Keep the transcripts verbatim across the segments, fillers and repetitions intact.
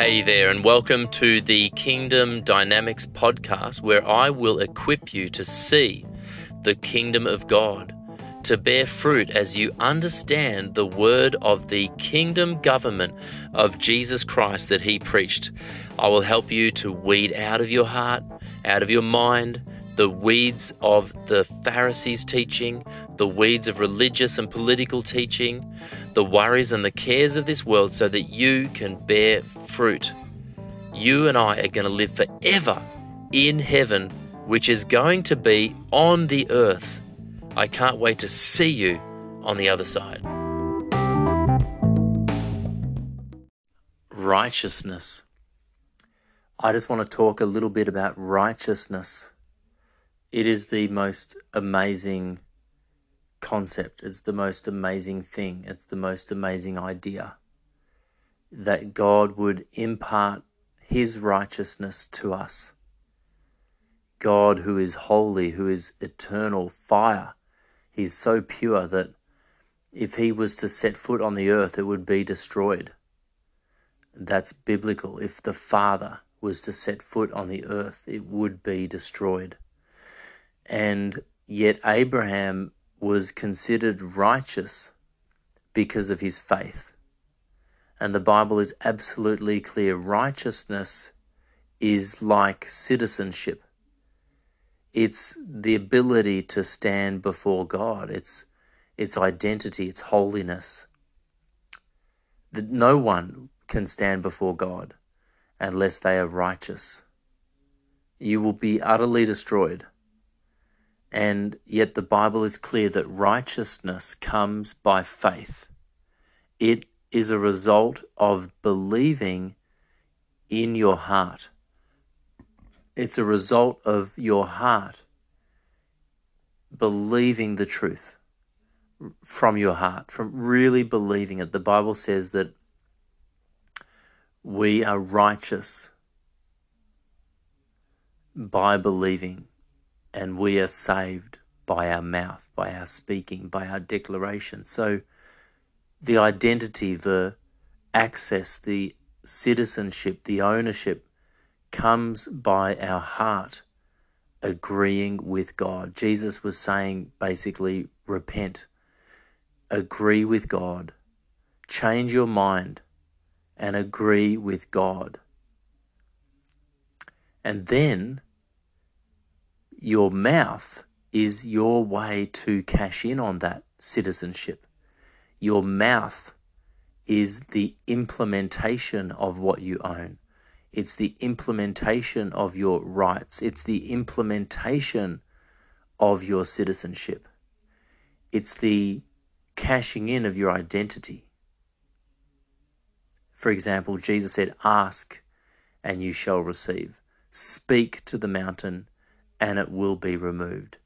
Hey there, and welcome to the Kingdom Dynamics Podcast, where I will equip you to see the kingdom of God, to bear fruit as you understand the word of the kingdom government of Jesus Christ that he preached. I will help you to weed out of your heart, out of your mind, the weeds of the Pharisees' teaching, the weeds of religious and political teaching, the worries and the cares of this world, so that you can bear fruit. You and I are going to live forever in heaven, which is going to be on the earth. I can't wait to see you on the other side. Righteousness. I just want to talk a little bit about righteousness. It is the most amazing concept. It's the most amazing thing. It's the most amazing idea that God would impart his righteousness to us. God, who is holy, who is eternal fire. He's so pure that if he was to set foot on the earth, it would be destroyed. That's biblical. If the Father was to set foot on the earth, it would be destroyed. And yet Abraham was considered righteous because of his faith. And the Bible is absolutely clear. Righteousness is like citizenship. It's the ability to stand before God. It's its identity, its holiness. That no one can stand before God unless they are righteous. You will be utterly destroyed. And yet the Bible is clear that righteousness comes by faith. It is a result of believing in your heart. It's a result of your heart believing the truth from your heart, from really believing it. The Bible says that we are righteous by believing. And we are saved by our mouth, by our speaking, by our declaration. So the identity, the access, the citizenship, the ownership comes by our heart agreeing with God. Jesus was saying basically, repent, agree with God, change your mind and agree with God. And then your mouth is your way to cash in on that citizenship. Your mouth is the implementation of what you own. It's the implementation of your rights. It's the implementation of your citizenship. It's the cashing in of your identity. For example, Jesus said, ask and you shall receive. Speak to the mountain and it will be removed.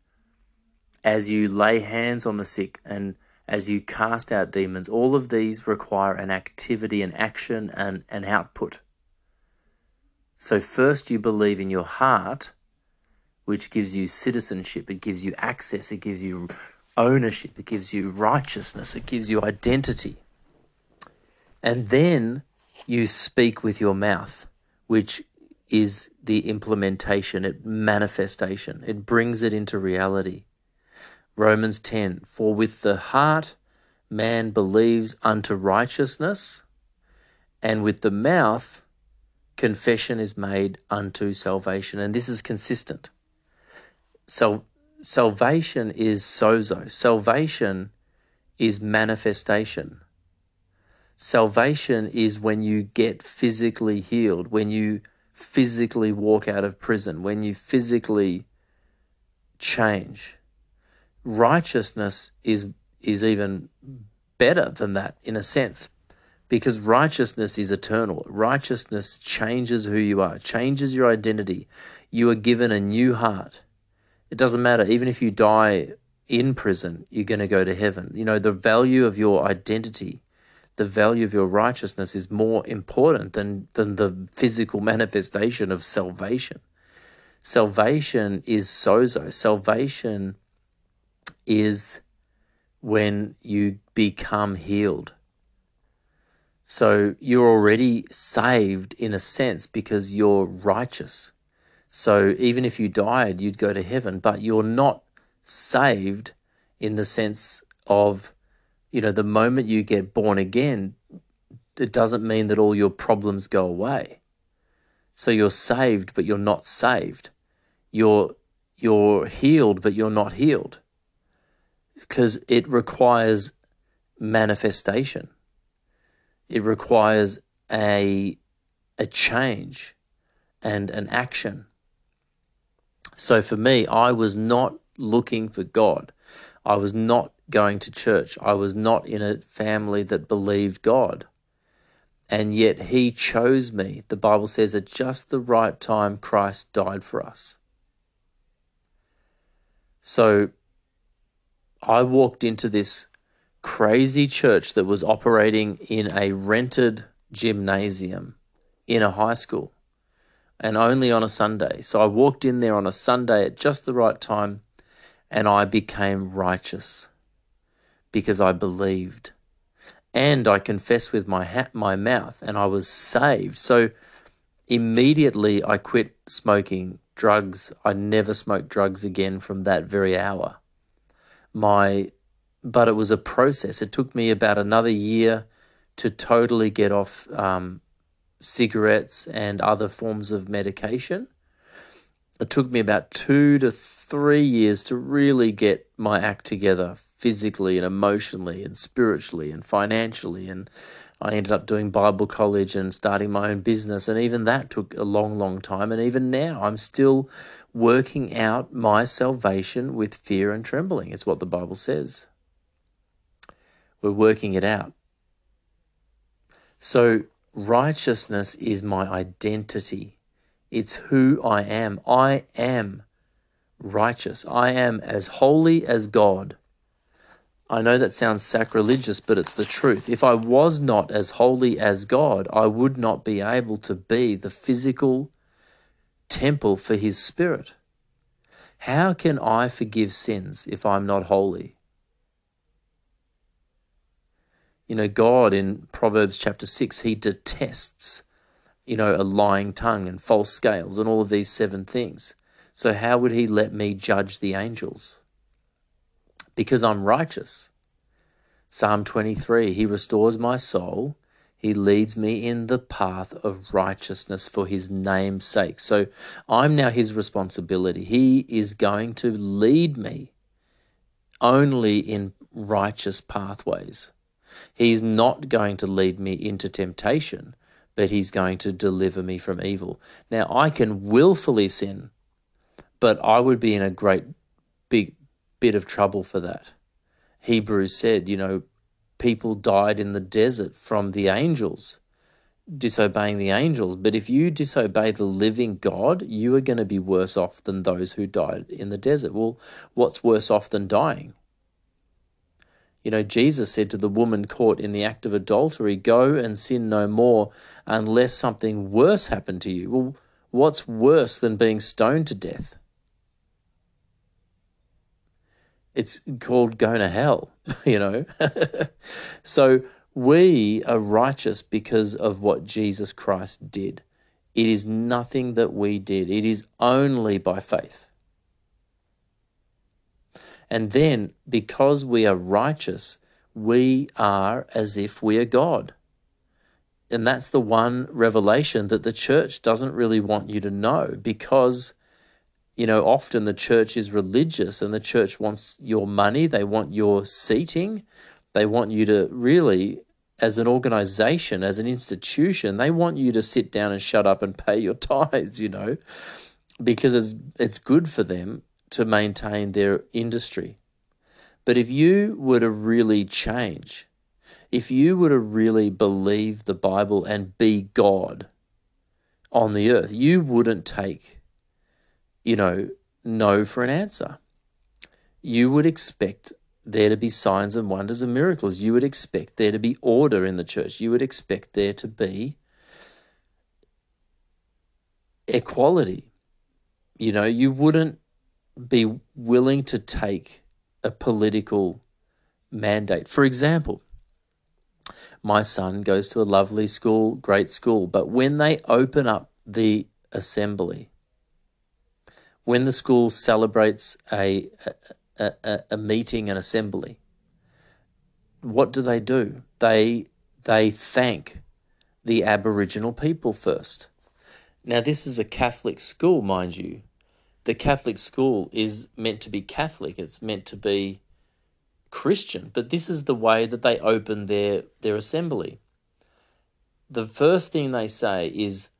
As you lay hands on the sick and as you cast out demons, all of these require an activity, an action, and an output. So first you believe in your heart, which gives you citizenship, it gives you access, it gives you ownership, it gives you righteousness, it gives you identity. And then you speak with your mouth, which is the implementation, it manifestation. It brings it into reality. Romans ten, for with the heart man believes unto righteousness, and with the mouth confession is made unto salvation. And this is consistent. So salvation is sozo. Salvation is manifestation. Salvation is when you get physically healed, when you physically walk out of prison, when you physically change. Righteousness is is even better than that in a sense, because righteousness is eternal. Righteousness changes who you are, changes your identity. You are given a new heart. It doesn't matter. Even if you die in prison, you're going to go to heaven. You know, the value of your identity, the value of your righteousness is more important than, than the physical manifestation of salvation. Salvation is sozo. Salvation is when you become healed. So you're already saved in a sense because you're righteous. So even if you died, you'd go to heaven, but you're not saved in the sense of, you know, the moment you get born again, it doesn't mean that all your problems go away. So you're saved, but you're not saved. You're you're healed, but you're not healed, because it requires manifestation. It requires a, a change and an action. So for me, I was not looking for God. I was not going to church. I was not in a family that believed God. And yet he chose me. The Bible says at just the right time, Christ died for us. So I walked into this crazy church that was operating in a rented gymnasium in a high school, and only on a Sunday. So I walked in there on a Sunday at just the right time, and I became righteous because I believed and I confessed with my ha- my mouth, and I was saved. So immediately I quit smoking drugs. I never smoked drugs again from that very hour. My But it was a process. It took me about another year to totally get off um, cigarettes and other forms of medication. It took me about two to three years to really get my act together physically and emotionally and spiritually and financially. And I ended up doing Bible college and starting my own business. And even that took a long, long time. And even now I'm still working out my salvation with fear and trembling. It's what the Bible says. We're working it out. So righteousness is my identity. It's who I am. I am righteous. I am as holy as God. I know that sounds sacrilegious, but it's the truth. If I was not as holy as God, I would not be able to be the physical temple for His Spirit. How can I forgive sins if I'm not holy? You know, God in Proverbs chapter six, he detests, you know, a lying tongue and false scales and all of these seven things. So how would he let me judge the angels? Because I'm righteous. Psalm twenty-three, he restores my soul. He leads me in the path of righteousness for his name's sake. So I'm now his responsibility. He is going to lead me only in righteous pathways. He's not going to lead me into temptation, but he's going to deliver me from evil. Now, I can willfully sin, but I would be in a great big bit of trouble for that. Hebrews said, you know, people died in the desert from the angels, disobeying the angels. But if you disobey the living God, you are going to be worse off than those who died in the desert. Well, what's worse off than dying? You know, Jesus said to the woman caught in the act of adultery, go and sin no more unless something worse happened to you. Well, what's worse than being stoned to death? It's called going to hell, you know. So we are righteous because of what Jesus Christ did. It is nothing that we did. It is only by faith. And then, because we are righteous, we are as if we are God. And that's the one revelation that the church doesn't really want you to know, because, you know, often the church is religious and the church wants your money. They want your seating. They want you to really, as an organization, as an institution, they want you to sit down and shut up and pay your tithes, you know, because it's, it's good for them to maintain their industry. But if you were to really change, if you were to really believe the Bible and be God on the earth, you wouldn't take, you know, no for an answer. You would expect there to be signs and wonders and miracles. You would expect there to be order in the church. You would expect there to be equality. You know, you wouldn't be willing to take a political mandate. For example, my son goes to a lovely school, great school. But when they open up the assembly, when the school celebrates a, a, a, a meeting, an assembly, what do they do? They, they thank the Aboriginal people first. Now, this is a Catholic school, mind you. The Catholic school is meant to be Catholic. It's meant to be Christian. But this is the way that they open their, their assembly. The first thing they say is,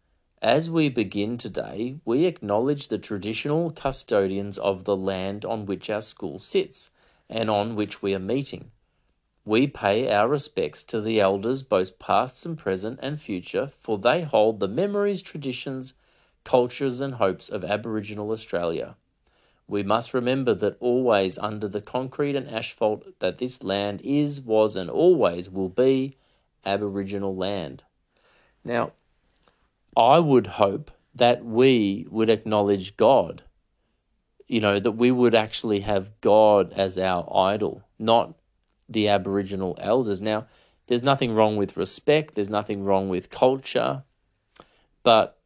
as we begin today, we acknowledge the traditional custodians of the land on which our school sits and on which we are meeting. We pay our respects to the elders, both past and present and future, for they hold the memories, traditions, cultures and hopes of Aboriginal Australia. We must remember that always under the concrete and asphalt that this land is, was and always will be Aboriginal land. Now, I would hope that we would acknowledge God, you know, that we would actually have God as our idol, not the Aboriginal elders. Now, there's nothing wrong with respect, there's nothing wrong with culture, but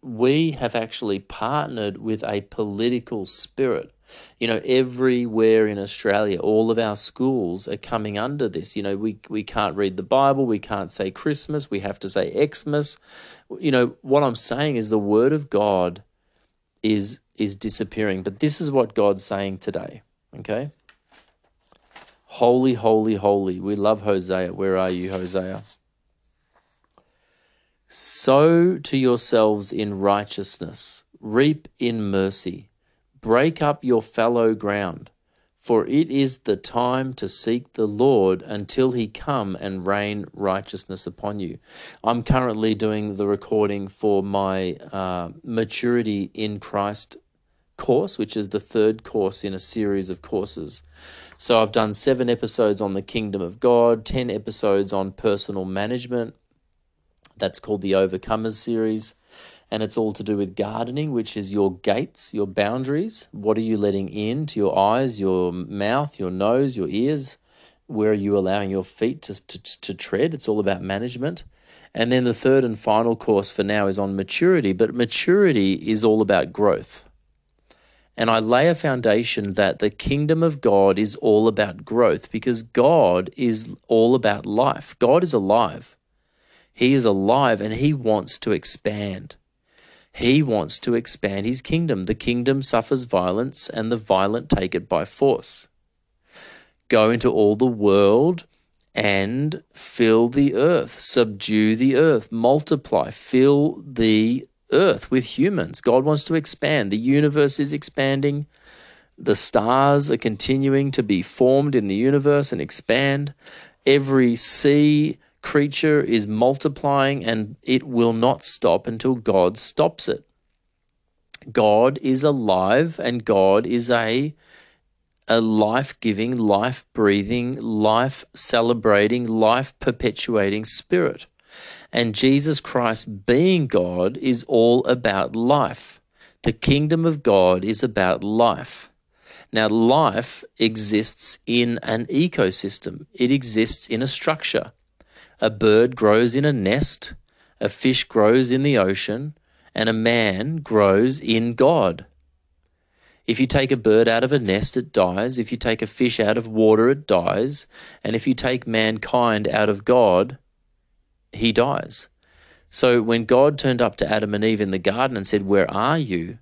we have actually partnered with a political spirit. You know, everywhere in Australia, all of our schools are coming under this. You know, we, we can't read the Bible, we can't say Christmas, we have to say Xmas. You know, what I'm saying is the word of God is is disappearing. But this is what God's saying today, okay? Holy, holy, holy. We love Hosea. Where are you, Hosea? Sow to yourselves in righteousness, reap in mercy, break up your fallow ground, for it is the time to seek the Lord until he come and rain righteousness upon you. I'm currently doing the recording for my uh, Maturity in Christ course, which is the third course in a series of courses. So I've done seven episodes on the Kingdom of God, ten episodes on personal management. That's called the Overcomers series, and it's all to do with gardening, which is your gates, your boundaries. What are you letting in to your eyes, your mouth, your nose, your ears? Where are you allowing your feet to, to, to tread? It's all about management. And then the third and final course for now is on maturity, but maturity is all about growth. And I lay a foundation that the Kingdom of God is all about growth, because God is all about life. God is alive. He is alive and he wants to expand. He wants to expand his kingdom. The kingdom suffers violence and the violent take it by force. Go into all the world and fill the earth, subdue the earth, multiply, fill the earth with humans. God wants to expand. The universe is expanding. The stars are continuing to be formed in the universe and expand. Every sea creature is multiplying, and it will not stop until God stops it. God is alive, and God is a, a life-giving, life-breathing, life-celebrating, life-perpetuating spirit. And Jesus Christ being God is all about life. The kingdom of God is about life. Now, life exists in an ecosystem. It exists in a structure. A bird grows in a nest, a fish grows in the ocean, and a man grows in God. If you take a bird out of a nest, it dies. If you take a fish out of water, it dies. And if you take mankind out of God, he dies. So when God turned up to Adam and Eve in the garden and said, "Where are you?"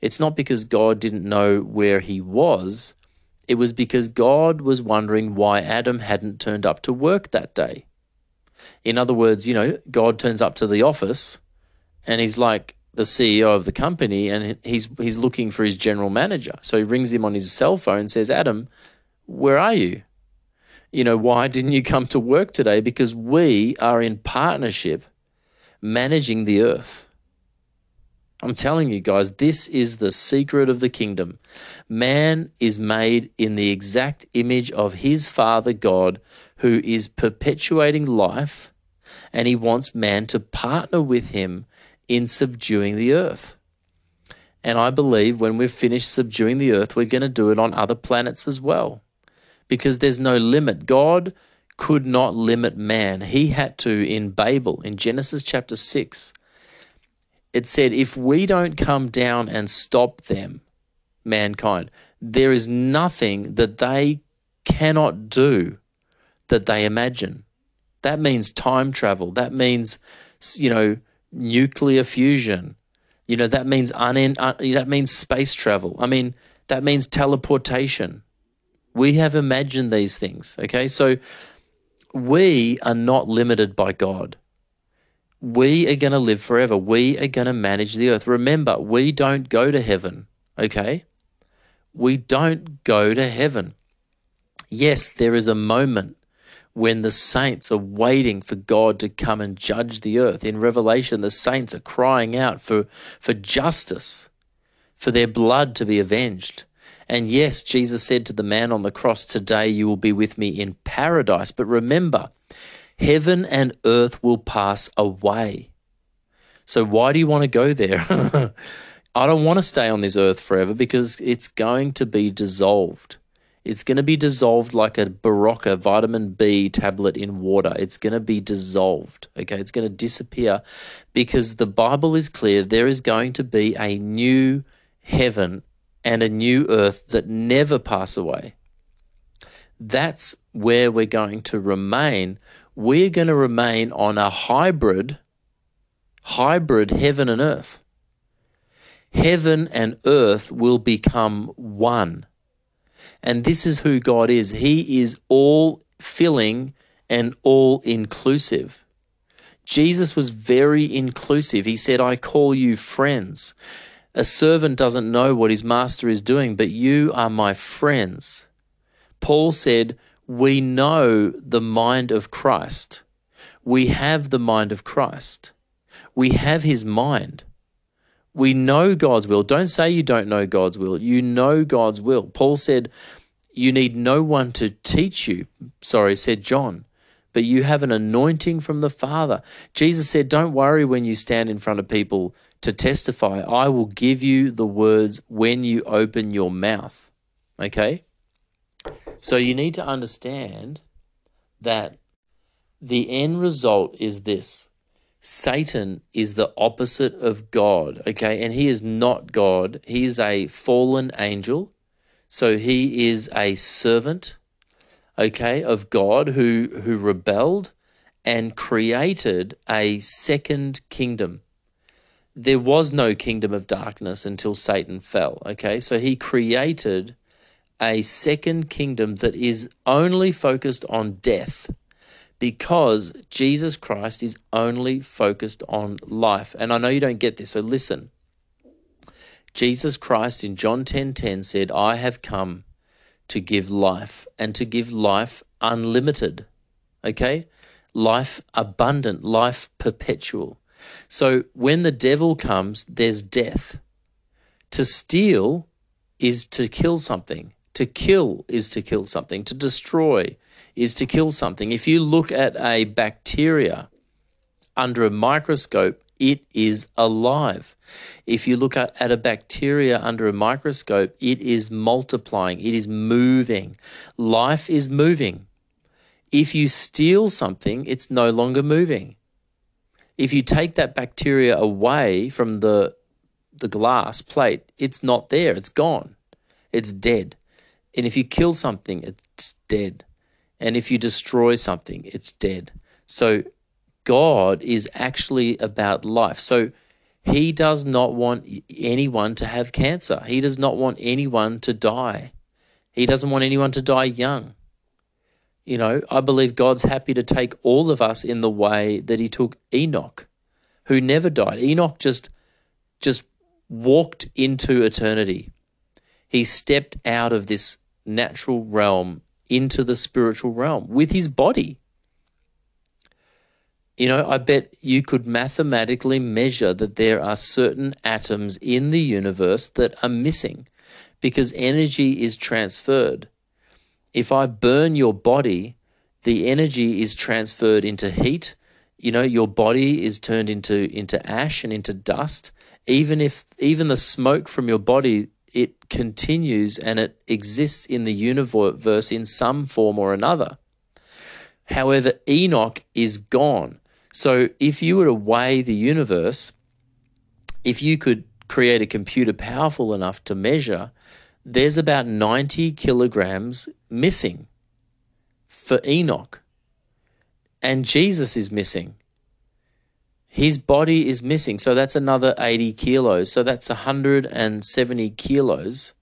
it's not because God didn't know where he was. It was because God was wondering why Adam hadn't turned up to work that day. In other words, you know, God turns up to the office and he's like the C E O of the company, and he's he's looking for his general manager. So he rings him on his cell phone and says, "Adam, where are you? You know, why didn't you come to work today?" Because we are in partnership managing the earth. I'm telling you guys, this is the secret of the kingdom. Man is made in the exact image of his Father God, who is perpetuating life, and he wants man to partner with him in subduing the earth. And I believe when we're finished subduing the earth, we're going to do it on other planets as well, because there's no limit. God, could not limit man. He had to in Babel, in Genesis chapter six. It said, if we don't come down and stop them, mankind, there is nothing that they cannot do that they imagine. That means time travel. That means, you know, nuclear fusion. You know, that means un- un- that means space travel. I mean, that means teleportation. We have imagined these things, okay? So we are not limited by God. We are going to live forever. We are going to manage the earth. Remember, we don't go to heaven, okay? We don't go to heaven. Yes, there is a moment when the saints are waiting for God to come and judge the earth. In Revelation, the saints are crying out for, for justice, for their blood to be avenged. And yes, Jesus said to the man on the cross, today you will be with me in paradise. But remember, heaven and earth will pass away. So why do you want to go there? I don't want to stay on this earth forever because it's going to be dissolved. It's going to be dissolved like a Barocca vitamin B tablet in water. It's going to be dissolved, okay? It's going to disappear because the Bible is clear. There is going to be a new heaven and a new earth that never pass away. That's where we're going to remain. We're going to remain on a hybrid, hybrid heaven and earth. Heaven and earth will become one. And this is who God is. He is all-filling and all-inclusive. Jesus was very inclusive. He said, I call you friends. A servant doesn't know what his master is doing, but you are my friends. Paul said, we know the mind of Christ. We have the mind of Christ. We have his mind. We know God's will. Don't say you don't know God's will. You know God's will. Paul said, you need no one to teach you. Sorry, said John, but you have an anointing from the Father. Jesus said, don't worry when you stand in front of people to testify. I will give you the words when you open your mouth. Okay? So you need to understand that the end result is this. Satan is the opposite of God, okay? And he is not God. He is a fallen angel. So he is a servant, okay, of God who, who rebelled and created a second kingdom. There was no kingdom of darkness until Satan fell, okay? So he created a second kingdom that is only focused on death, because Jesus Christ is only focused on life. And I know you don't get this, so listen. Jesus Christ in John ten ten said, I have come to give life and to give life unlimited, okay? Life abundant, life perpetual. So when the devil comes, there's death. To steal is to kill something. To kill is to kill something. To destroy is to kill something. If you look at a bacteria under a microscope, it is alive. If you look at, at a bacteria under a microscope, it is multiplying. It is moving. Life is moving. If you steal something, it's no longer moving. If you take that bacteria away from the, the glass plate, it's not there. It's gone. It's dead. And if you kill something, it's dead. And if you destroy something, it's dead. So God is actually about life. So he does not want anyone to have cancer. He does not want anyone to die. He doesn't want anyone to die young. You know, I believe God's happy to take all of us in the way that he took Enoch, who never died. Enoch just, just walked into eternity. He stepped out of this natural realm into the spiritual realm with his body. You know, I bet you could mathematically measure that there are certain atoms in the universe that are missing because energy is transferred. If I burn your body, the energy is transferred into heat. You know, your body is turned into, into ash and into dust. Even if, even the smoke from your body, it continues and it exists in the universe in some form or another. However, Enoch is gone. So if you were to weigh the universe, if you could create a computer powerful enough to measure, there's about ninety kilograms missing for Enoch. And Jesus is missing. His body is missing. So that's another eighty kilos. So that's one hundred seventy kilos.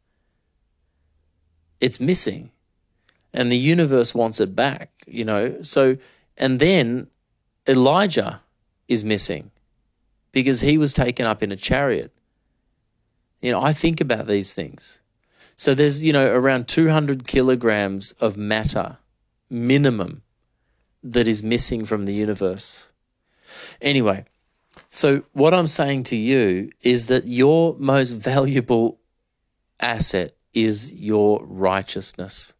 It's missing. And the universe wants it back, you know. So, and then Elijah is missing because he was taken up in a chariot. You know, I think about these things. So there's, you know, around two hundred kilograms of matter minimum that is missing from the universe. Anyway, so what I'm saying to you is that your most valuable asset is your righteousness.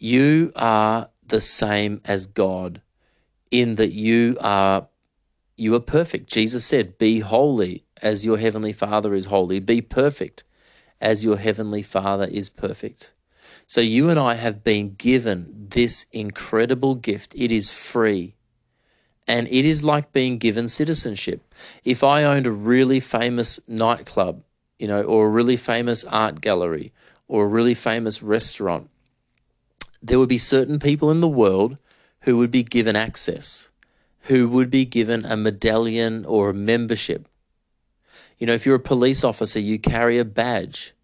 You are the same as God in that you are you are perfect. Jesus said, be holy as your heavenly Father is holy. Be perfect as your heavenly Father is perfect. So you and I have been given this incredible gift. It is free. And it is like being given citizenship. If I owned a really famous nightclub, you know, or a really famous art gallery, or a really famous restaurant, there would be certain people in the world who would be given access, who would be given a medallion or a membership. You know, if you're a police officer, you carry a badge.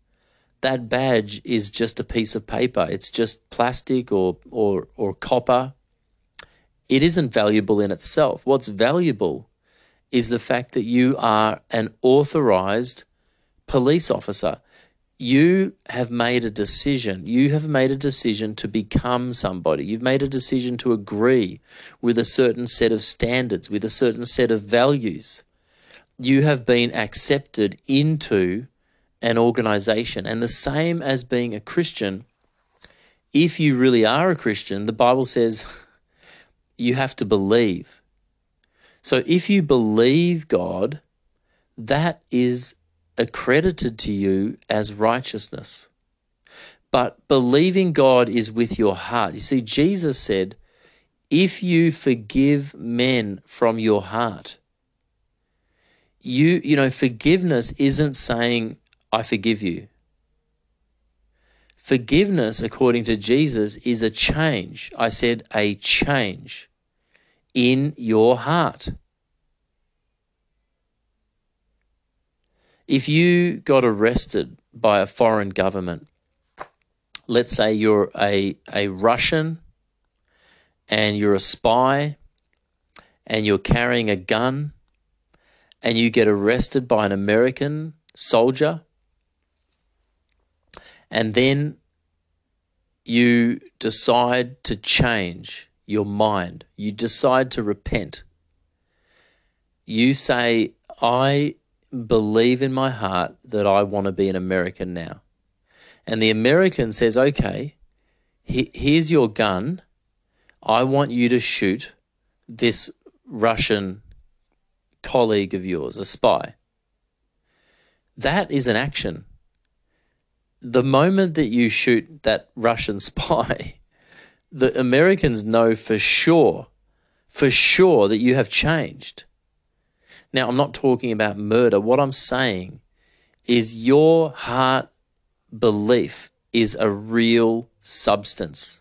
That badge is just a piece of paper. It's just plastic or, or, or copper. It isn't valuable in itself. What's valuable is the fact that you are an authorized police officer. You have made a decision. You have made a decision to become somebody. You've made a decision to agree with a certain set of standards, with a certain set of values. You have been accepted into an organization. And the same as being a Christian, if you really are a Christian, the Bible says you have to believe. So if you believe God, that is accredited to you as righteousness. But believing God is with your heart. You see, Jesus said, if you forgive men from your heart, you, you know, forgiveness isn't saying, I forgive you. Forgiveness, according to Jesus, is a change. I said a change in your heart. If you got arrested by a foreign government, let's say you're a, a Russian and you're a spy and you're carrying a gun and you get arrested by an American soldier and then you decide to change your mind. You decide to repent. You say, I believe in my heart that I want to be an American now. And the American says, okay, he, here's your gun. I want you to shoot this Russian colleague of yours, a spy. That is an action. The moment that you shoot that Russian spy, the Americans know for sure, for sure that you have changed. Now, I'm not talking about murder. What I'm saying is your heart belief is a real substance.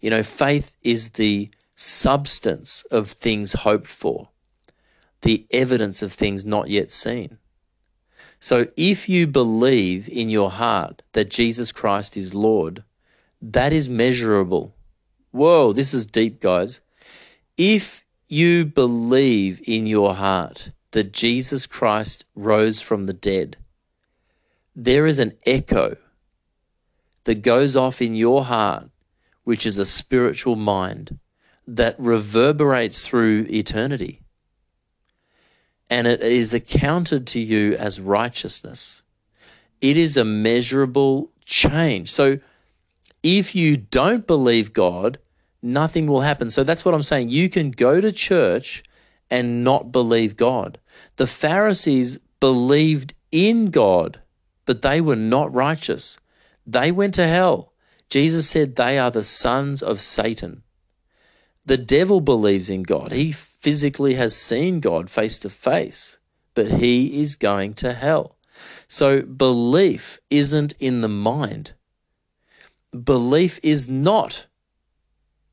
You know, faith is the substance of things hoped for, the evidence of things not yet seen. So if you believe in your heart that Jesus Christ is Lord, that is measurable. Whoa, this is deep, guys. If you believe in your heart that Jesus Christ rose from the dead, there is an echo that goes off in your heart, which is a spiritual mind that reverberates through eternity. And it is accounted to you as righteousness. It is a measurable change. So if you don't believe God, nothing will happen. So that's what I'm saying. You can go to church and not believe God. The Pharisees believed in God, but they were not righteous. They went to hell. Jesus said they are the sons of Satan. The devil believes in God. He physically has seen God face to face, but he is going to hell. So belief isn't in the mind. Belief is not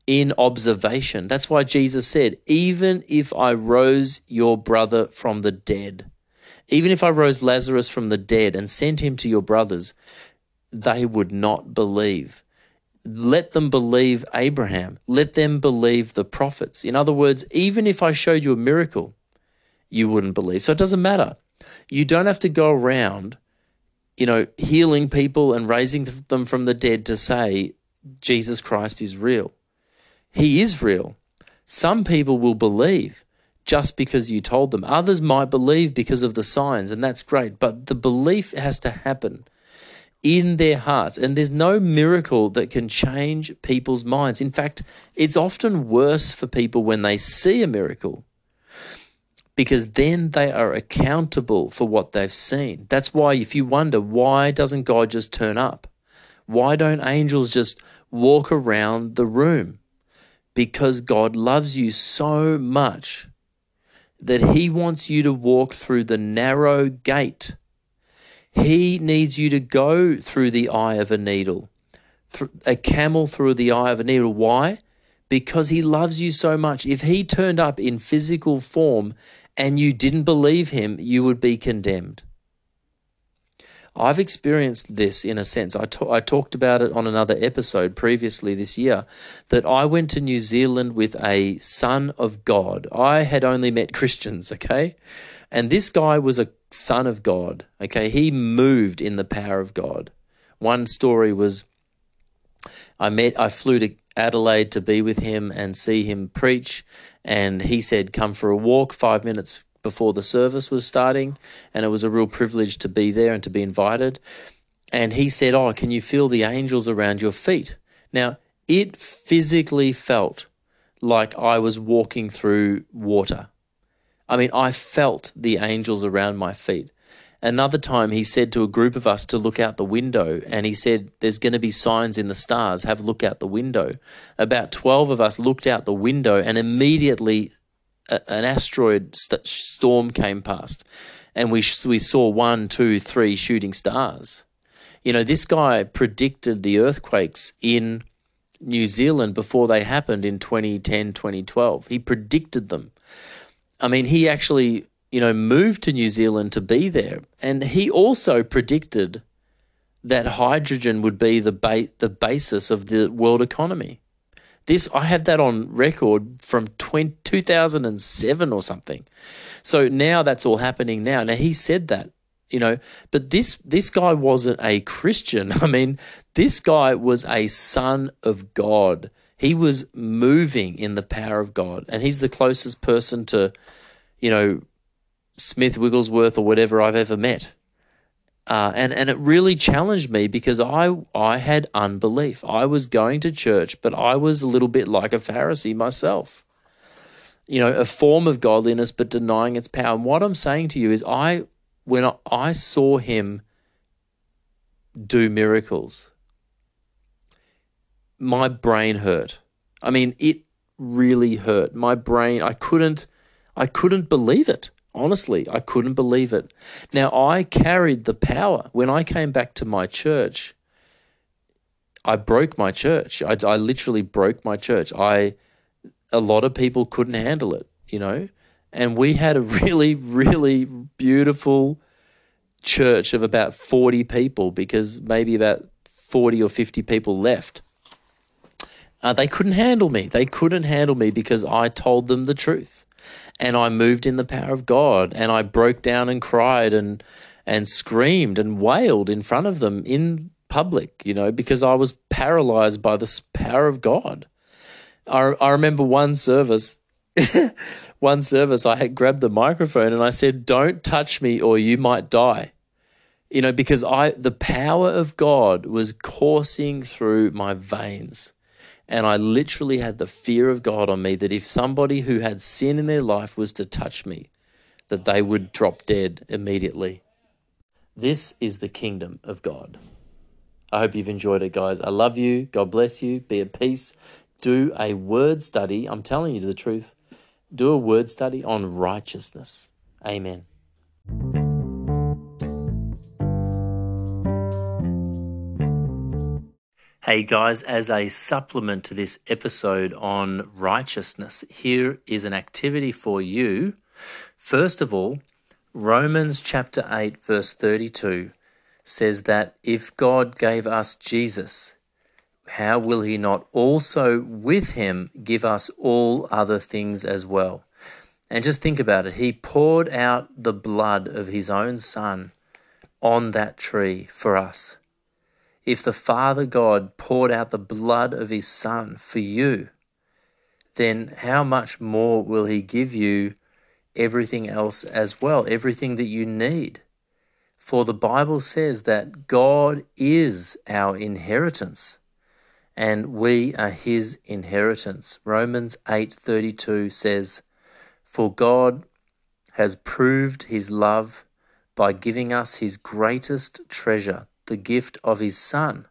in observation. That's why Jesus said, even if I rose your brother from the dead, even if I rose Lazarus from the dead and sent him to your brothers, they would not believe. Let them believe Abraham. Let them believe the prophets. In other words, even if I showed you a miracle, you wouldn't believe. So it doesn't matter. You don't have to go around, you know, healing people and raising them from the dead to say Jesus Christ is real. He is real. Some people will believe just because you told them. Others might believe because of the signs, and that's great. But the belief has to happen in their hearts. And there's no miracle that can change people's minds. In fact, it's often worse for people when they see a miracle, because then they are accountable for what they've seen. That's why if you wonder, why doesn't God just turn up? Why don't angels just walk around the room? Because God loves you so much that he wants you to walk through the narrow gate. He needs you to go through the eye of a needle, a camel through the eye of a needle. Why? Because he loves you so much. If he turned up in physical form and you didn't believe him, you would be condemned. I've experienced this in a sense. I, t- I talked about it on another episode previously this year, that I went to New Zealand with a son of God. I had only met Christians, okay? And this guy was a son of God, okay? He moved in the power of God. One story was I met, I flew to Adelaide to be with him and see him preach, and he said, come for a walk five minutes before the service was starting, and it was a real privilege to be there and to be invited. And he said, oh, can you feel the angels around your feet? Now, it physically felt like I was walking through water. I mean, I felt the angels around my feet. Another time he said to a group of us to look out the window, and he said, there's going to be signs in the stars, have a look out the window. About twelve of us looked out the window, and immediately an asteroid st- storm came past, and we sh- we saw one, two, three shooting stars. You know, this guy predicted the earthquakes in New Zealand before they happened in twenty ten, twenty twelve. He predicted them. I mean, he actually, you know, moved to New Zealand to be there, and he also predicted that hydrogen would be the ba- the basis of the world economy. This, I have that on record from two thousand seven or something. So now that's all happening now. Now, he said that, you know, but this, this guy wasn't a Christian. I mean, this guy was a son of God. He was moving in the power of God, and he's the closest person to, you know, Smith Wigglesworth or whatever I've ever met. Uh, and, and it really challenged me, because I, I had unbelief. I was going to church, but I was a little bit like a Pharisee myself. You know, a form of godliness, but denying its power. And what I'm saying to you is I when I, I saw him do miracles, my brain hurt. I mean, it really hurt. My brain, I couldn't, I couldn't believe it. Honestly, I couldn't believe it. Now, I carried the power. When I came back to my church, I broke my church. I, I literally broke my church. I, a lot of people couldn't handle it, you know, and we had a really, really beautiful church of about forty people, because maybe about forty or fifty people left. Uh, they couldn't handle me. They couldn't handle me because I told them the truth. And I moved in the power of God, and I broke down and cried and and screamed and wailed in front of them in public, you know, because I was paralyzed by the power of God. I, I remember one service, one service I had grabbed the microphone and I said, don't touch me or you might die, you know, because I the power of God was coursing through my veins. And I literally had the fear of God on me that if somebody who had sin in their life was to touch me, that they would drop dead immediately. This is the kingdom of God. I hope you've enjoyed it, guys. I love you. God bless you. Be at peace. Do a word study. I'm telling you the truth. Do a word study on righteousness. Amen. Hey guys, as a supplement to this episode on righteousness, here is an activity for you. First of all, Romans chapter eight, verse thirty-two says that if God gave us Jesus, how will he not also with him give us all other things as well? And just think about it. He poured out the blood of his own son on that tree for us. If the Father God poured out the blood of his son for you, then how much more will he give you everything else as well, everything that you need? For the Bible says that God is our inheritance, and we are his inheritance. Romans eight thirty-two says, "For God has proved his love by giving us his greatest treasure, the gift of his Son.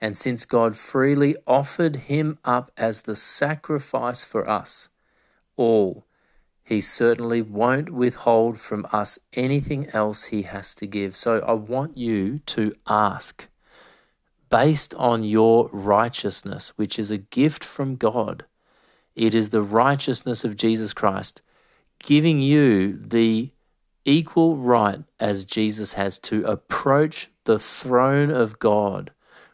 And since God freely offered him up as the sacrifice for us all, he certainly won't withhold from us anything else he has to give." So I want you to ask, based on your righteousness, which is a gift from God, it is the righteousness of Jesus Christ, giving you the equal right as Jesus has to approach the throne of God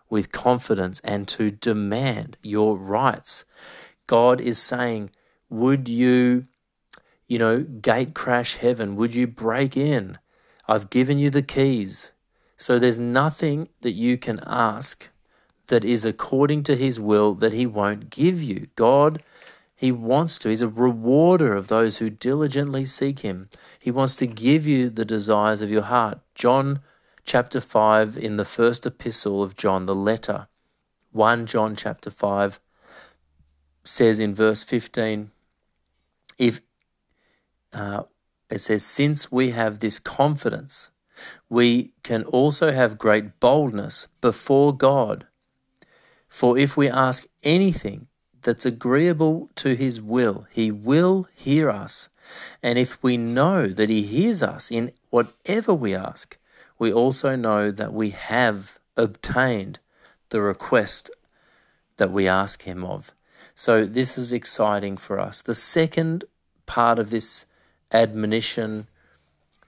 with confidence and to demand your rights. God is saying, would you you know, gate crash heaven? Would you break in? I've given you the keys. So there's nothing that you can ask that is according to his will that he won't give you. God, he wants to. He's a rewarder of those who diligently seek him. He wants to give you the desires of your heart. John chapter five, in the first epistle of John, the letter, First John chapter five, says in verse fifteen, if Uh, it says, "Since we have this confidence, we can also have great boldness before God. For if we ask anything that's agreeable to his will, he will hear us. And if we know that he hears us in whatever we ask, we also know that we have obtained the request that we ask him of." So this is exciting for us. The second part of this admonition,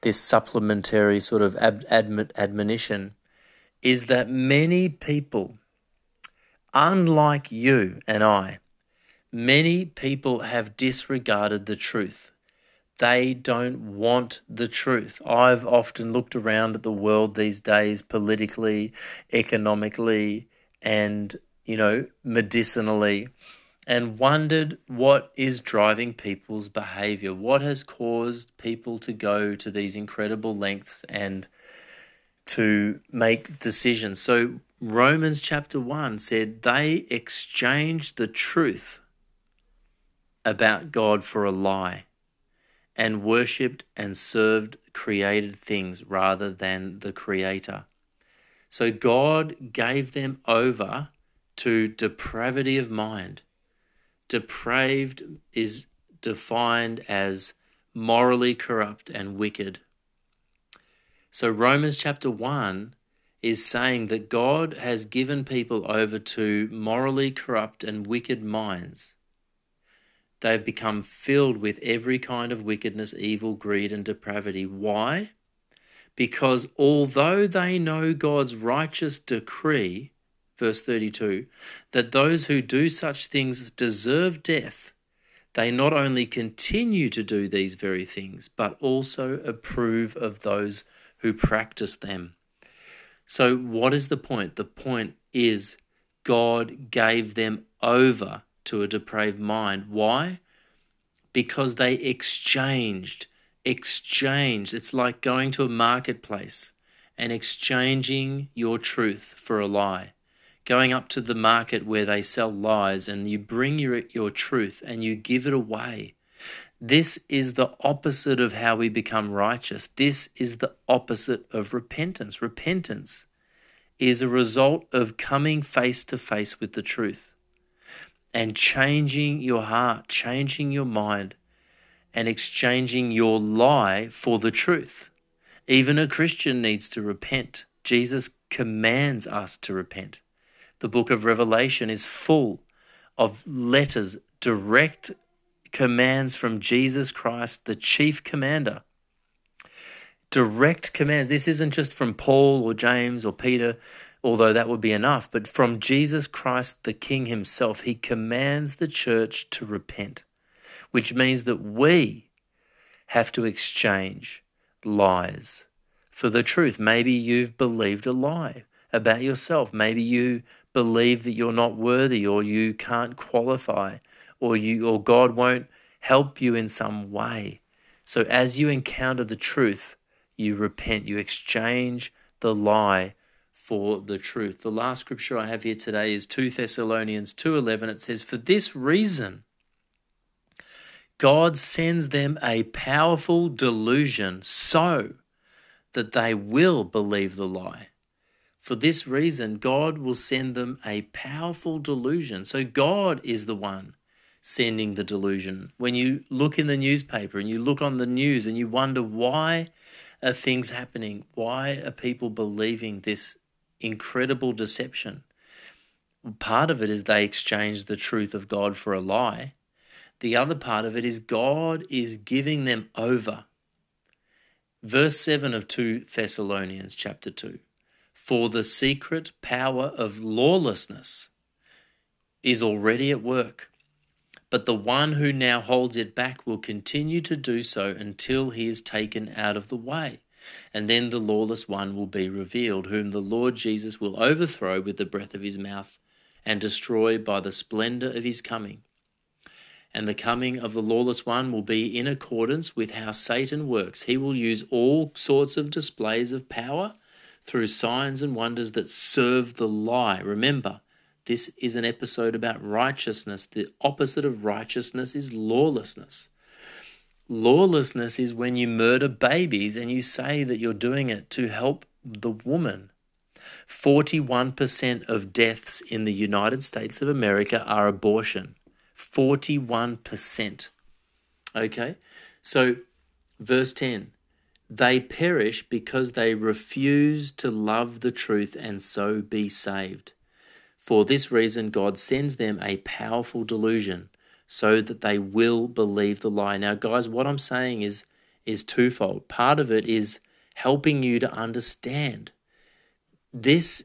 this supplementary sort of ad- ad- admonition, is that many people, unlike you and I, many people have disregarded the truth. They don't want the truth. I've often looked around at the world these days, politically, economically, and, you know, medicinally, and wondered what is driving people's behavior, what has caused people to go to these incredible lengths and to make decisions. So Romans chapter one said they exchanged the truth about God for a lie and worshipped and served created things rather than the Creator. So God gave them over to depravity of mind. Depraved is defined as morally corrupt and wicked. So Romans chapter one is saying that God has given people over to morally corrupt and wicked minds. They've become filled with every kind of wickedness, evil, greed, and depravity. Why? Because although they know God's righteous decree, verse thirty-two, that those who do such things deserve death, they not only continue to do these very things, but also approve of those who practice them. So what is the point? The point is God gave them over to a depraved mind. Why? Because they exchanged, exchanged. It's like going to a marketplace and exchanging your truth for a lie. Going up to the market where they sell lies, and you bring your, your truth and you give it away. This is the opposite of how we become righteous. This is the opposite of repentance. Repentance is a result of coming face to face with the truth and changing your heart, changing your mind, and exchanging your lie for the truth. Even a Christian needs to repent. Jesus commands us to repent. The book of Revelation is full of letters, direct commands from Jesus Christ, the chief commander. Direct commands. This isn't just from Paul or James or Peter, although that would be enough, but from Jesus Christ, the King himself. He commands the church to repent, which means that we have to exchange lies for the truth. Maybe you've believed a lie about yourself. Maybe you believe that you're not worthy, or you can't qualify, or you or God won't help you in some way. So as you encounter the truth, you repent, you exchange the lie for the truth. The last scripture I have here today is Second Thessalonians two eleven. It says, "For this reason, God sends them a powerful delusion so that they will believe the lie." For this reason, God will send them a powerful delusion. So God is the one sending the delusion. When you look in the newspaper and you look on the news and you wonder, why are things happening? Why are people believing this incredible deception? Part of it is they exchange the truth of God for a lie. The other part of it is God is giving them over. Verse seven of Second Thessalonians chapter two. "For the secret power of lawlessness is already at work, but the one who now holds it back will continue to do so until he is taken out of the way. And then the lawless one will be revealed, whom the Lord Jesus will overthrow with the breath of his mouth and destroy by the splendor of his coming. And the coming of the lawless one will be in accordance with how Satan works. He will use all sorts of displays of power through signs and wonders that serve the lie." Remember, this is an episode about righteousness. The opposite of righteousness is lawlessness. Lawlessness is when you murder babies and you say that you're doing it to help the woman. forty-one percent of deaths in the United States of America are abortion. forty-one percent. Okay, so verse ten, "They perish because they refuse to love the truth and so be saved. For this reason, God sends them a powerful delusion so that they will believe the lie." Now, guys, what I'm saying is, is twofold. Part of it is helping you to understand this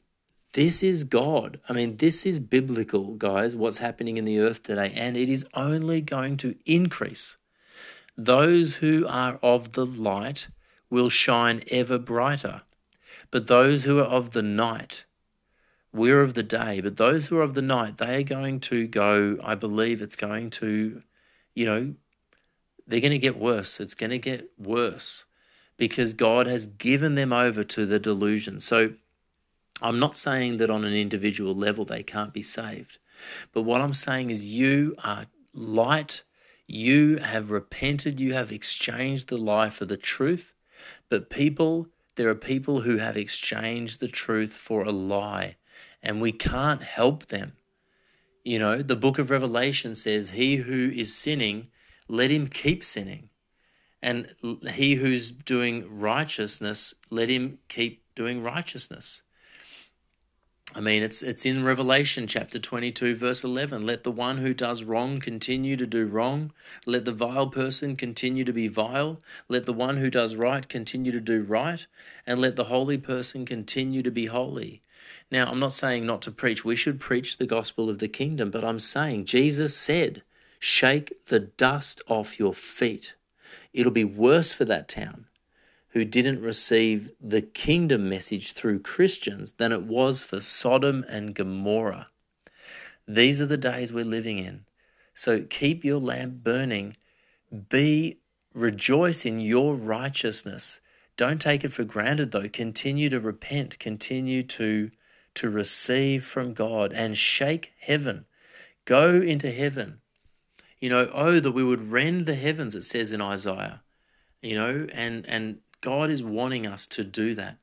This is God. I mean, this is biblical, guys, what's happening in the earth today, and it is only going to increase. "Those who are of the light will shine ever brighter, but those who are of the night," we're of the day, but those who are of the night, they are going to go, I believe it's going to, you know, they're going to get worse. It's going to get worse because God has given them over to the delusion. So I'm not saying that on an individual level they can't be saved, but what I'm saying is you are light, you have repented, you have exchanged the lie for the truth, but people, there are people who have exchanged the truth for a lie, and we can't help them. You know, the book of Revelation says, "He who is sinning, let him keep sinning, and he who's doing righteousness, let him keep doing righteousness." I mean, it's it's in Revelation chapter twenty-two, verse eleven. "Let the one who does wrong continue to do wrong. Let the vile person continue to be vile. Let the one who does right continue to do right. And let the holy person continue to be holy." Now, I'm not saying not to preach. We should preach the gospel of the kingdom, but I'm saying Jesus said, "Shake the dust off your feet." It'll be worse for that town who didn't receive the kingdom message through Christians than it was for Sodom and Gomorrah. These are the days we're living in. So keep your lamp burning. Be, rejoice in your righteousness. Don't take it for granted though. Continue to repent. Continue to, to receive from God and shake heaven. Go into heaven. You know, "Oh, that we would rend the heavens," it says in Isaiah. You know, and, and, God is wanting us to do that.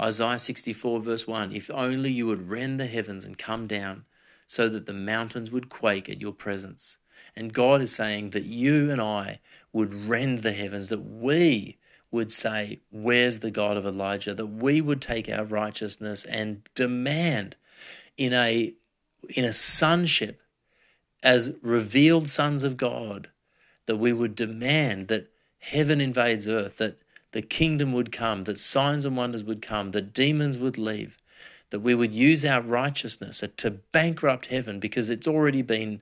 Isaiah sixty-four verse one, if only you would rend the heavens and come down so that the mountains would quake at your presence. And God is saying that you and I would rend the heavens, that we would say, where's the God of Elijah? That we would take our righteousness and demand in a in a sonship as revealed sons of God, that we would demand that heaven invades earth, that the kingdom would come, that signs and wonders would come, that demons would leave, that we would use our righteousness to bankrupt heaven, because it's already been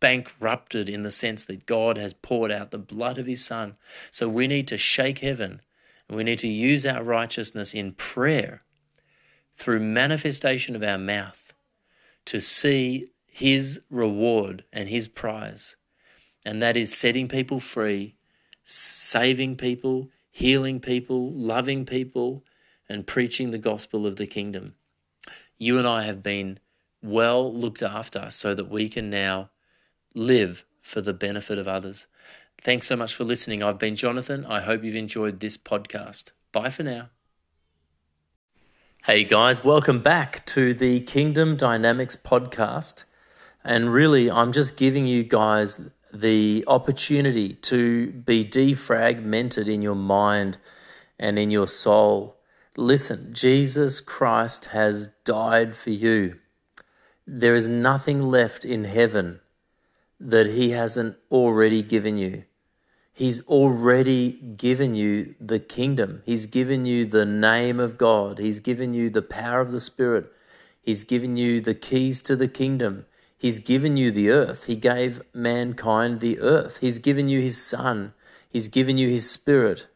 bankrupted in the sense that God has poured out the blood of his son. So we need to shake heaven, and we need to use our righteousness in prayer through manifestation of our mouth to see his reward and his prize. And that is setting people free, saving people, healing people, loving people, and preaching the gospel of the kingdom. You and I have been well looked after so that we can now live for the benefit of others. Thanks so much for listening. I've been Jonathan. I hope you've enjoyed this podcast. Bye for now. Hey guys, welcome back to the Kingdom Dynamics Podcast. And really, I'm just giving you guys the opportunity to be defragmented in your mind and in your soul. Listen, Jesus Christ has died for you. There is nothing left in heaven that he hasn't already given you. He's already given you the kingdom. He's given you the name of God. He's given you the power of the Spirit. He's given you the keys to the kingdom. He's given you the earth. He gave mankind the earth. He's given you his Son. He's given you his Spirit.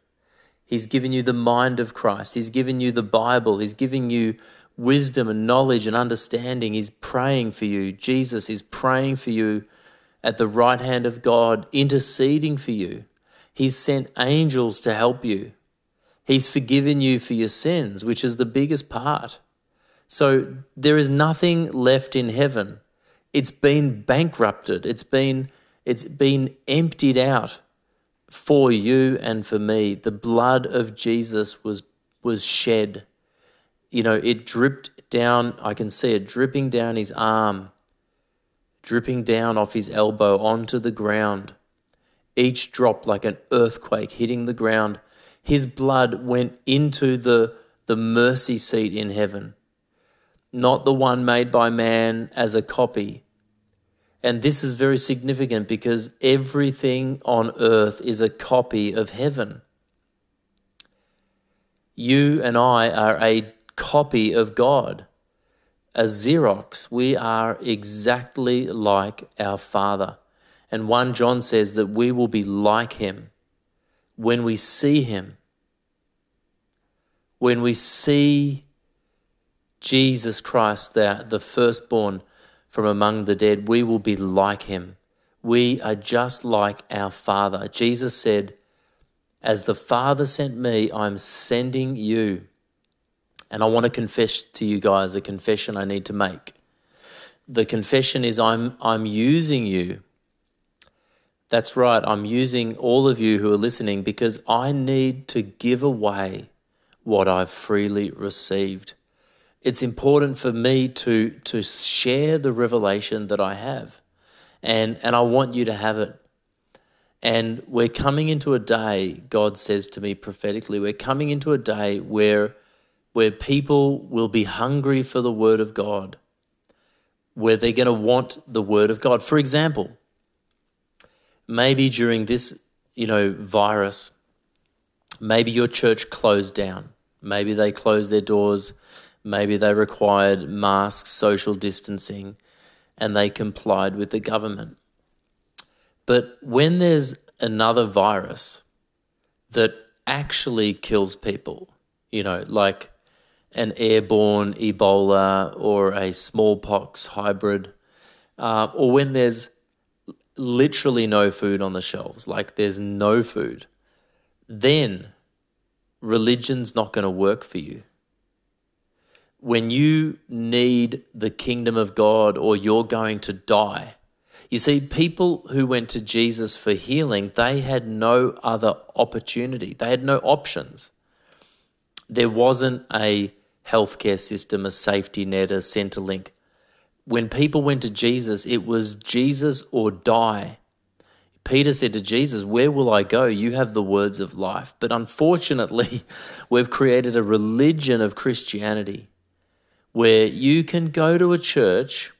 He's given you the mind of Christ. He's given you the Bible. He's given you wisdom and knowledge and understanding. He's praying for you. Jesus is praying for you at the right hand of God, interceding for you. He's sent angels to help you. He's forgiven you for your sins, which is the biggest part. So there is nothing left in heaven. It's been bankrupted. It's been, it's been emptied out for you and for me. The blood of Jesus was, was shed. You know, it dripped down. I can see it dripping down his arm, dripping down off his elbow onto the ground, each drop like an earthquake hitting the ground. His blood went into the, the mercy seat in heaven, not the one made by man as a copy. And this is very significant because everything on earth is a copy of heaven. You and I are a copy of God. A Xerox, we are exactly like our Father. And First John says that we will be like him when we see him. When we see Jesus Christ, the, the firstborn from among the dead, we will be like him. We are just like our Father. Jesus said, as the Father sent me, I'm sending you. And I want to confess to you guys a confession I need to make. The confession is I'm I'm using you. That's right, I'm using all of you who are listening because I need to give away what I've freely received. It's important for me to, to share the revelation that I have. And, and I want you to have it. And we're coming into a day, God says to me prophetically, we're coming into a day where... where people will be hungry for the Word of God, where they're going to want the Word of God. For example, maybe during this, you know, virus, maybe your church closed down. Maybe they closed their doors. Maybe they required masks, social distancing, and they complied with the government. But when there's another virus that actually kills people, you know, like an airborne Ebola or a smallpox hybrid, uh, or when there's literally no food on the shelves, like there's no food, then religion's not going to work for you. When you need the kingdom of God or you're going to die, you see, people who went to Jesus for healing, they had no other opportunity. They had no options. There wasn't a healthcare system, a safety net, a Centrelink. When people went to Jesus, it was Jesus or die. Peter said to Jesus, where will I go? You have the words of life. But unfortunately, we've created a religion of Christianity where you can go to a church,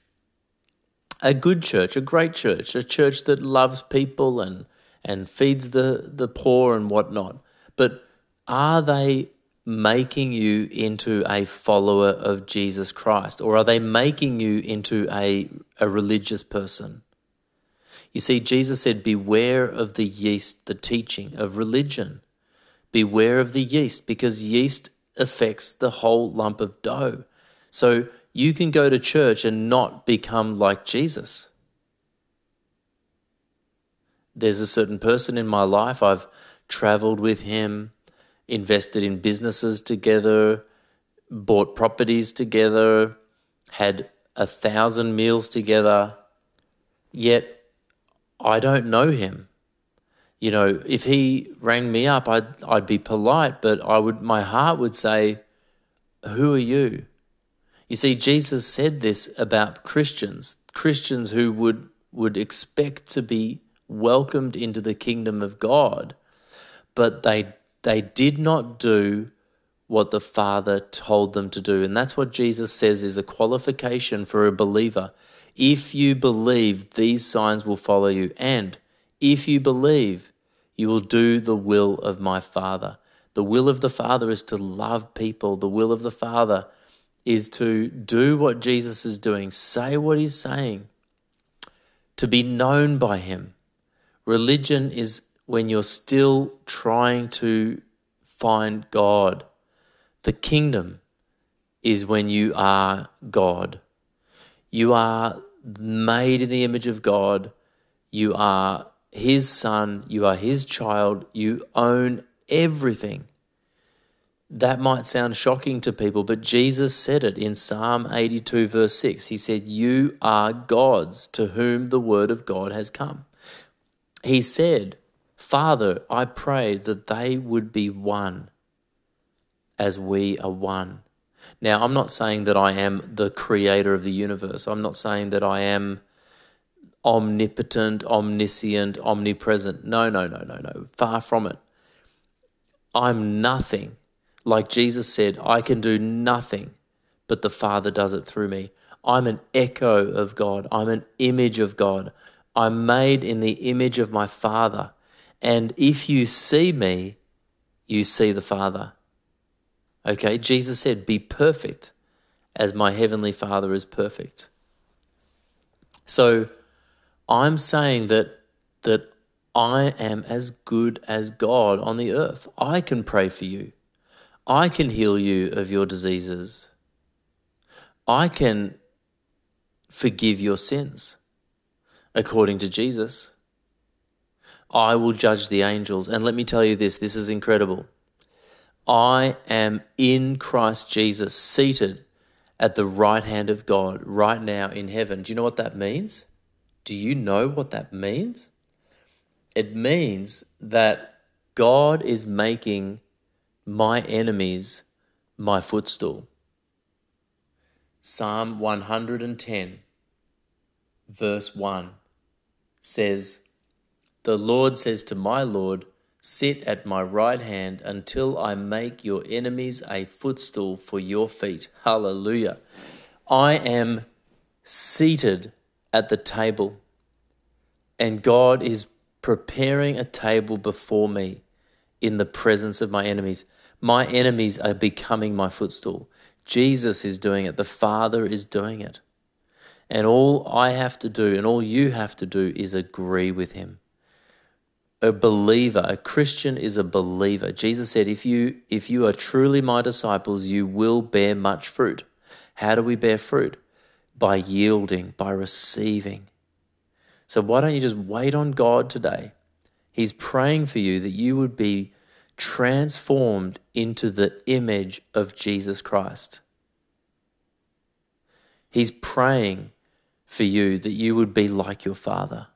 a good church, a great church, a church that loves people and, and feeds the, the poor and whatnot. But are they making you into a follower of Jesus Christ? Or are they making you into a, a religious person? You see, Jesus said, beware of the yeast, the teaching of religion. Beware of the yeast, because yeast affects the whole lump of dough. So you can go to church and not become like Jesus. There's a certain person in my life, I've traveled with him, invested in businesses together, bought properties together, had a thousand meals together, yet I don't know him. You know, if he rang me up, I'd I'd be polite, but I would my heart would say, who are you? You see, Jesus said this about Christians, Christians who would, would expect to be welcomed into the kingdom of God, but they they did not do what the Father told them to do. And that's what Jesus says is a qualification for a believer. If you believe, these signs will follow you. And if you believe, you will do the will of my Father. The will of the Father is to love people. The will of the Father is to do what Jesus is doing, say what he's saying, to be known by him. Religion is when you're still trying to find God. The kingdom is when you are God. You are made in the image of God. You are his son. You are his child. You own everything. That might sound shocking to people, but Jesus said it in Psalm eighty-two, verse six. He said, you are God's, to whom the word of God has come. He said, Father, I pray that they would be one as we are one. Now, I'm not saying that I am the creator of the universe. I'm not saying that I am omnipotent, omniscient, omnipresent. No, no, no, no, no. Far from it. I'm nothing. Like Jesus said, I can do nothing, but the Father does it through me. I'm an echo of God. I'm an image of God. I'm made in the image of my Father. And if you see me, you see the Father. Okay, Jesus said, be perfect as my heavenly Father is perfect. So I'm saying that that I am as good as God on the earth. I can pray for you. I can heal you of your diseases. I can forgive your sins, according to Jesus. I will judge the angels. And let me tell you this, this is incredible. I am in Christ Jesus, seated at the right hand of God right now in heaven. Do you know what that means? Do you know what that means? It means that God is making my enemies my footstool. Psalm one hundred ten, verse one says, the Lord says to my Lord, sit at my right hand until I make your enemies a footstool for your feet. Hallelujah. I am seated at the table, and God is preparing a table before me in the presence of my enemies. My enemies are becoming my footstool. Jesus is doing it. The Father is doing it. And all I have to do and all you have to do is agree with him. A believer, a Christian is a believer. Jesus said, if you if you are truly my disciples, you will bear much fruit. How do we bear fruit? By yielding, by receiving. So why don't you just wait on God today? He's praying for you that you would be transformed into the image of Jesus Christ. He's praying for you that you would be like your Father.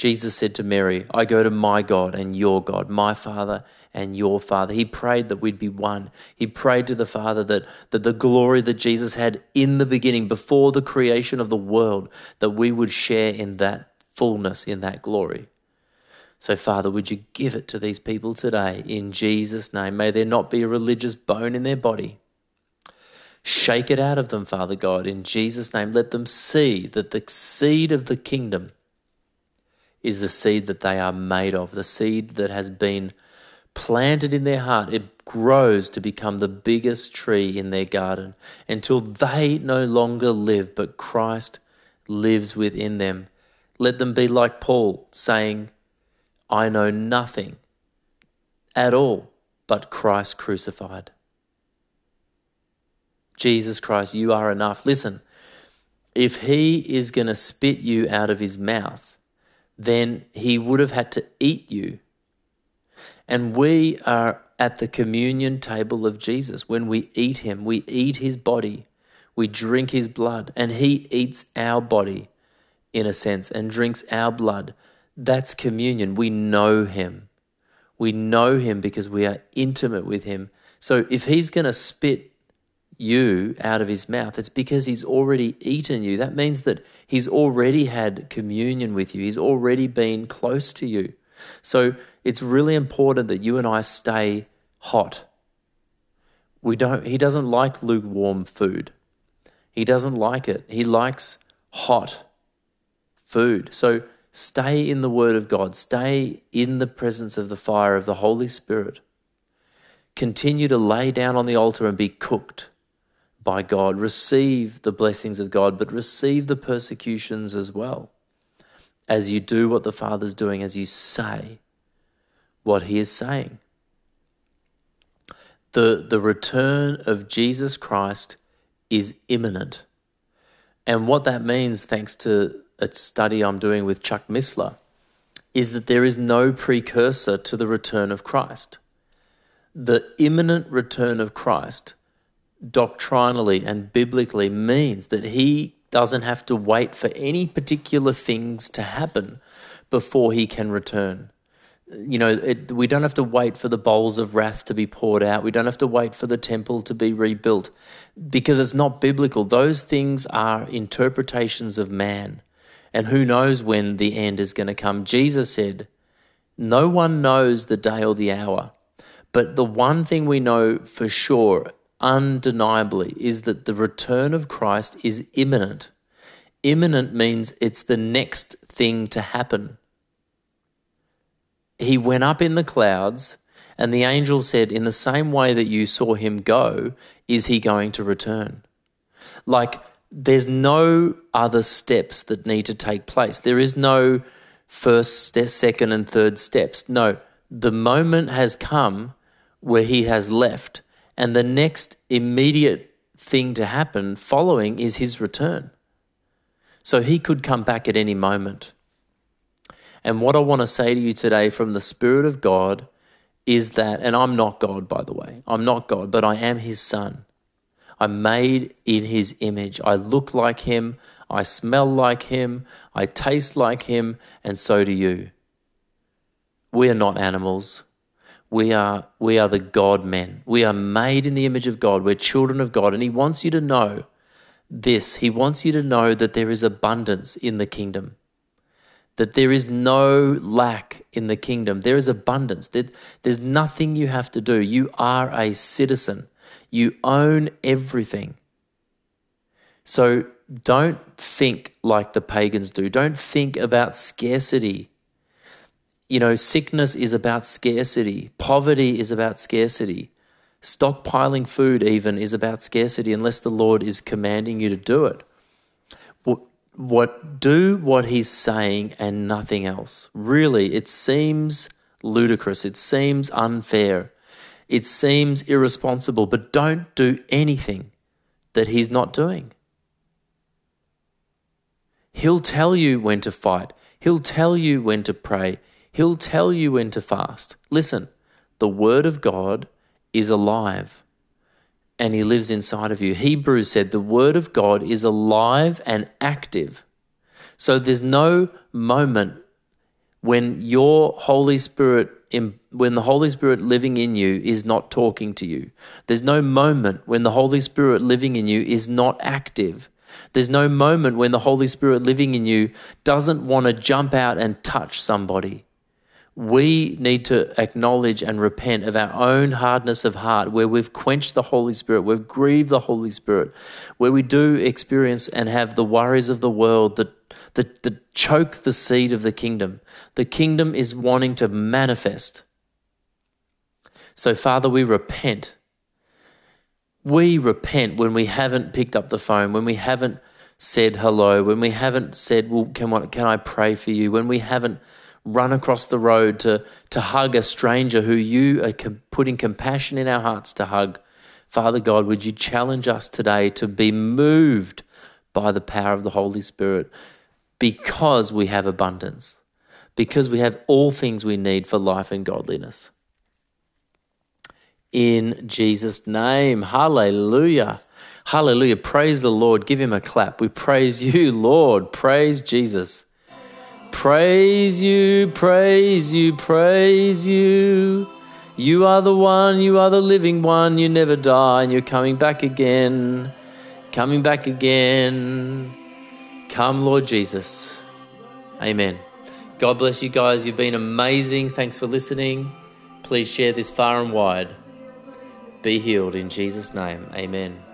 Jesus said to Mary, I go to my God and your God, my Father and your Father. He prayed that we'd be one. He prayed to the Father that, that the glory that Jesus had in the beginning, before the creation of the world, that we would share in that fullness, in that glory. So, Father, would you give it to these people today in Jesus' name? May there not be a religious bone in their body. Shake it out of them, Father God, in Jesus' name. Let them see that the seed of the kingdom is the seed that they are made of, the seed that has been planted in their heart. It grows to become the biggest tree in their garden until they no longer live, but Christ lives within them. Let them be like Paul, saying, I know nothing at all but Christ crucified. Jesus Christ, you are enough. Listen, if he is going to spit you out of his mouth, then he would have had to eat you. And we are at the communion table of Jesus. When we eat him, we eat his body, we drink his blood, and he eats our body, in a sense, and drinks our blood. That's communion. We know him. We know him because we are intimate with him. So if he's going to spit you out of his mouth, it's because he's already eaten you. That means that he's already had communion with you. He's already been close to you. So it's really important that you and I stay hot. We don't, he doesn't like lukewarm food. He doesn't like it. He likes hot food. So stay in the Word of God. Stay in the presence of the fire of the Holy Spirit. Continue to lay down on the altar and be cooked by God. Receive the blessings of God, but receive the persecutions as well. As you do what the Father's doing, as you say what he is saying. The, the return of Jesus Christ is imminent. And what that means, thanks to a study I'm doing with Chuck Missler, is that there is no precursor to the return of Christ. The imminent return of Christ doctrinally and biblically means that he doesn't have to wait for any particular things to happen before he can return. You know, it, we don't have to wait for the bowls of wrath to be poured out. We don't have to wait for the temple to be rebuilt because it's not biblical. Those things are interpretations of man, and who knows when the end is going to come. Jesus said, no one knows the day or the hour, but the one thing we know for sure, undeniably, is that the return of Christ is imminent. Imminent means it's the next thing to happen. He went up in the clouds, and the angel said, in the same way that you saw him go, is he going to return? Like, there's no other steps that need to take place. There is no first, second, and third steps. No, the moment has come where he has left, and the next immediate thing to happen following is his return. So he could come back at any moment. And what I want to say to you today from the Spirit of God is that, and I'm not God, by the way. I'm not God, but I am his son. I'm made in his image. I look like him. I smell like him. I taste like him. And so do you. We are not animals. We are we are the God men. We are made in the image of God. We're children of God. And he wants you to know this. He wants you to know that there is abundance in the kingdom, that there is no lack in the kingdom. There is abundance. There, there's nothing you have to do. You are a citizen. You own everything. So don't think like the pagans do. Don't think about scarcity. You know, sickness is about scarcity. Poverty is about scarcity. Stockpiling food even is about scarcity unless the Lord is commanding you to do it. What, what do what he's saying and nothing else. Really, it seems ludicrous. It seems unfair. It seems irresponsible, but don't do anything that he's not doing. He'll tell you when to fight. He'll tell you when to pray. He'll tell you when to fast. Listen, the Word of God is alive and he lives inside of you. Hebrews said the Word of God is alive and active. So there's no moment when your Holy Spirit, when the Holy Spirit living in you is not talking to you. There's no moment when the Holy Spirit living in you is not active. There's no moment when the Holy Spirit living in you doesn't want to jump out and touch somebody. We need to acknowledge and repent of our own hardness of heart, where we've quenched the Holy Spirit, we've grieved the Holy Spirit, where we do experience and have the worries of the world that that, that choke the seed of the kingdom. The kingdom is wanting to manifest. So, Father, we repent. We repent when we haven't picked up the phone, when we haven't said hello, when we haven't said, well, can, I, can I pray for you, when we haven't run across the road to, to hug a stranger who you are com- putting compassion in our hearts to hug. Father God, would you challenge us today to be moved by the power of the Holy Spirit, because we have abundance, because we have all things we need for life and godliness. In Jesus' name, hallelujah, hallelujah. Praise the Lord. Give him a clap. We praise you, Lord. Praise Jesus. Praise you, praise you, praise you. You are the one, you are the living one. You never die and you're coming back again. Coming back again. Come, Lord Jesus. Amen. God bless you guys. You've been amazing. Thanks for listening. Please share this far and wide. Be healed in Jesus' name. Amen.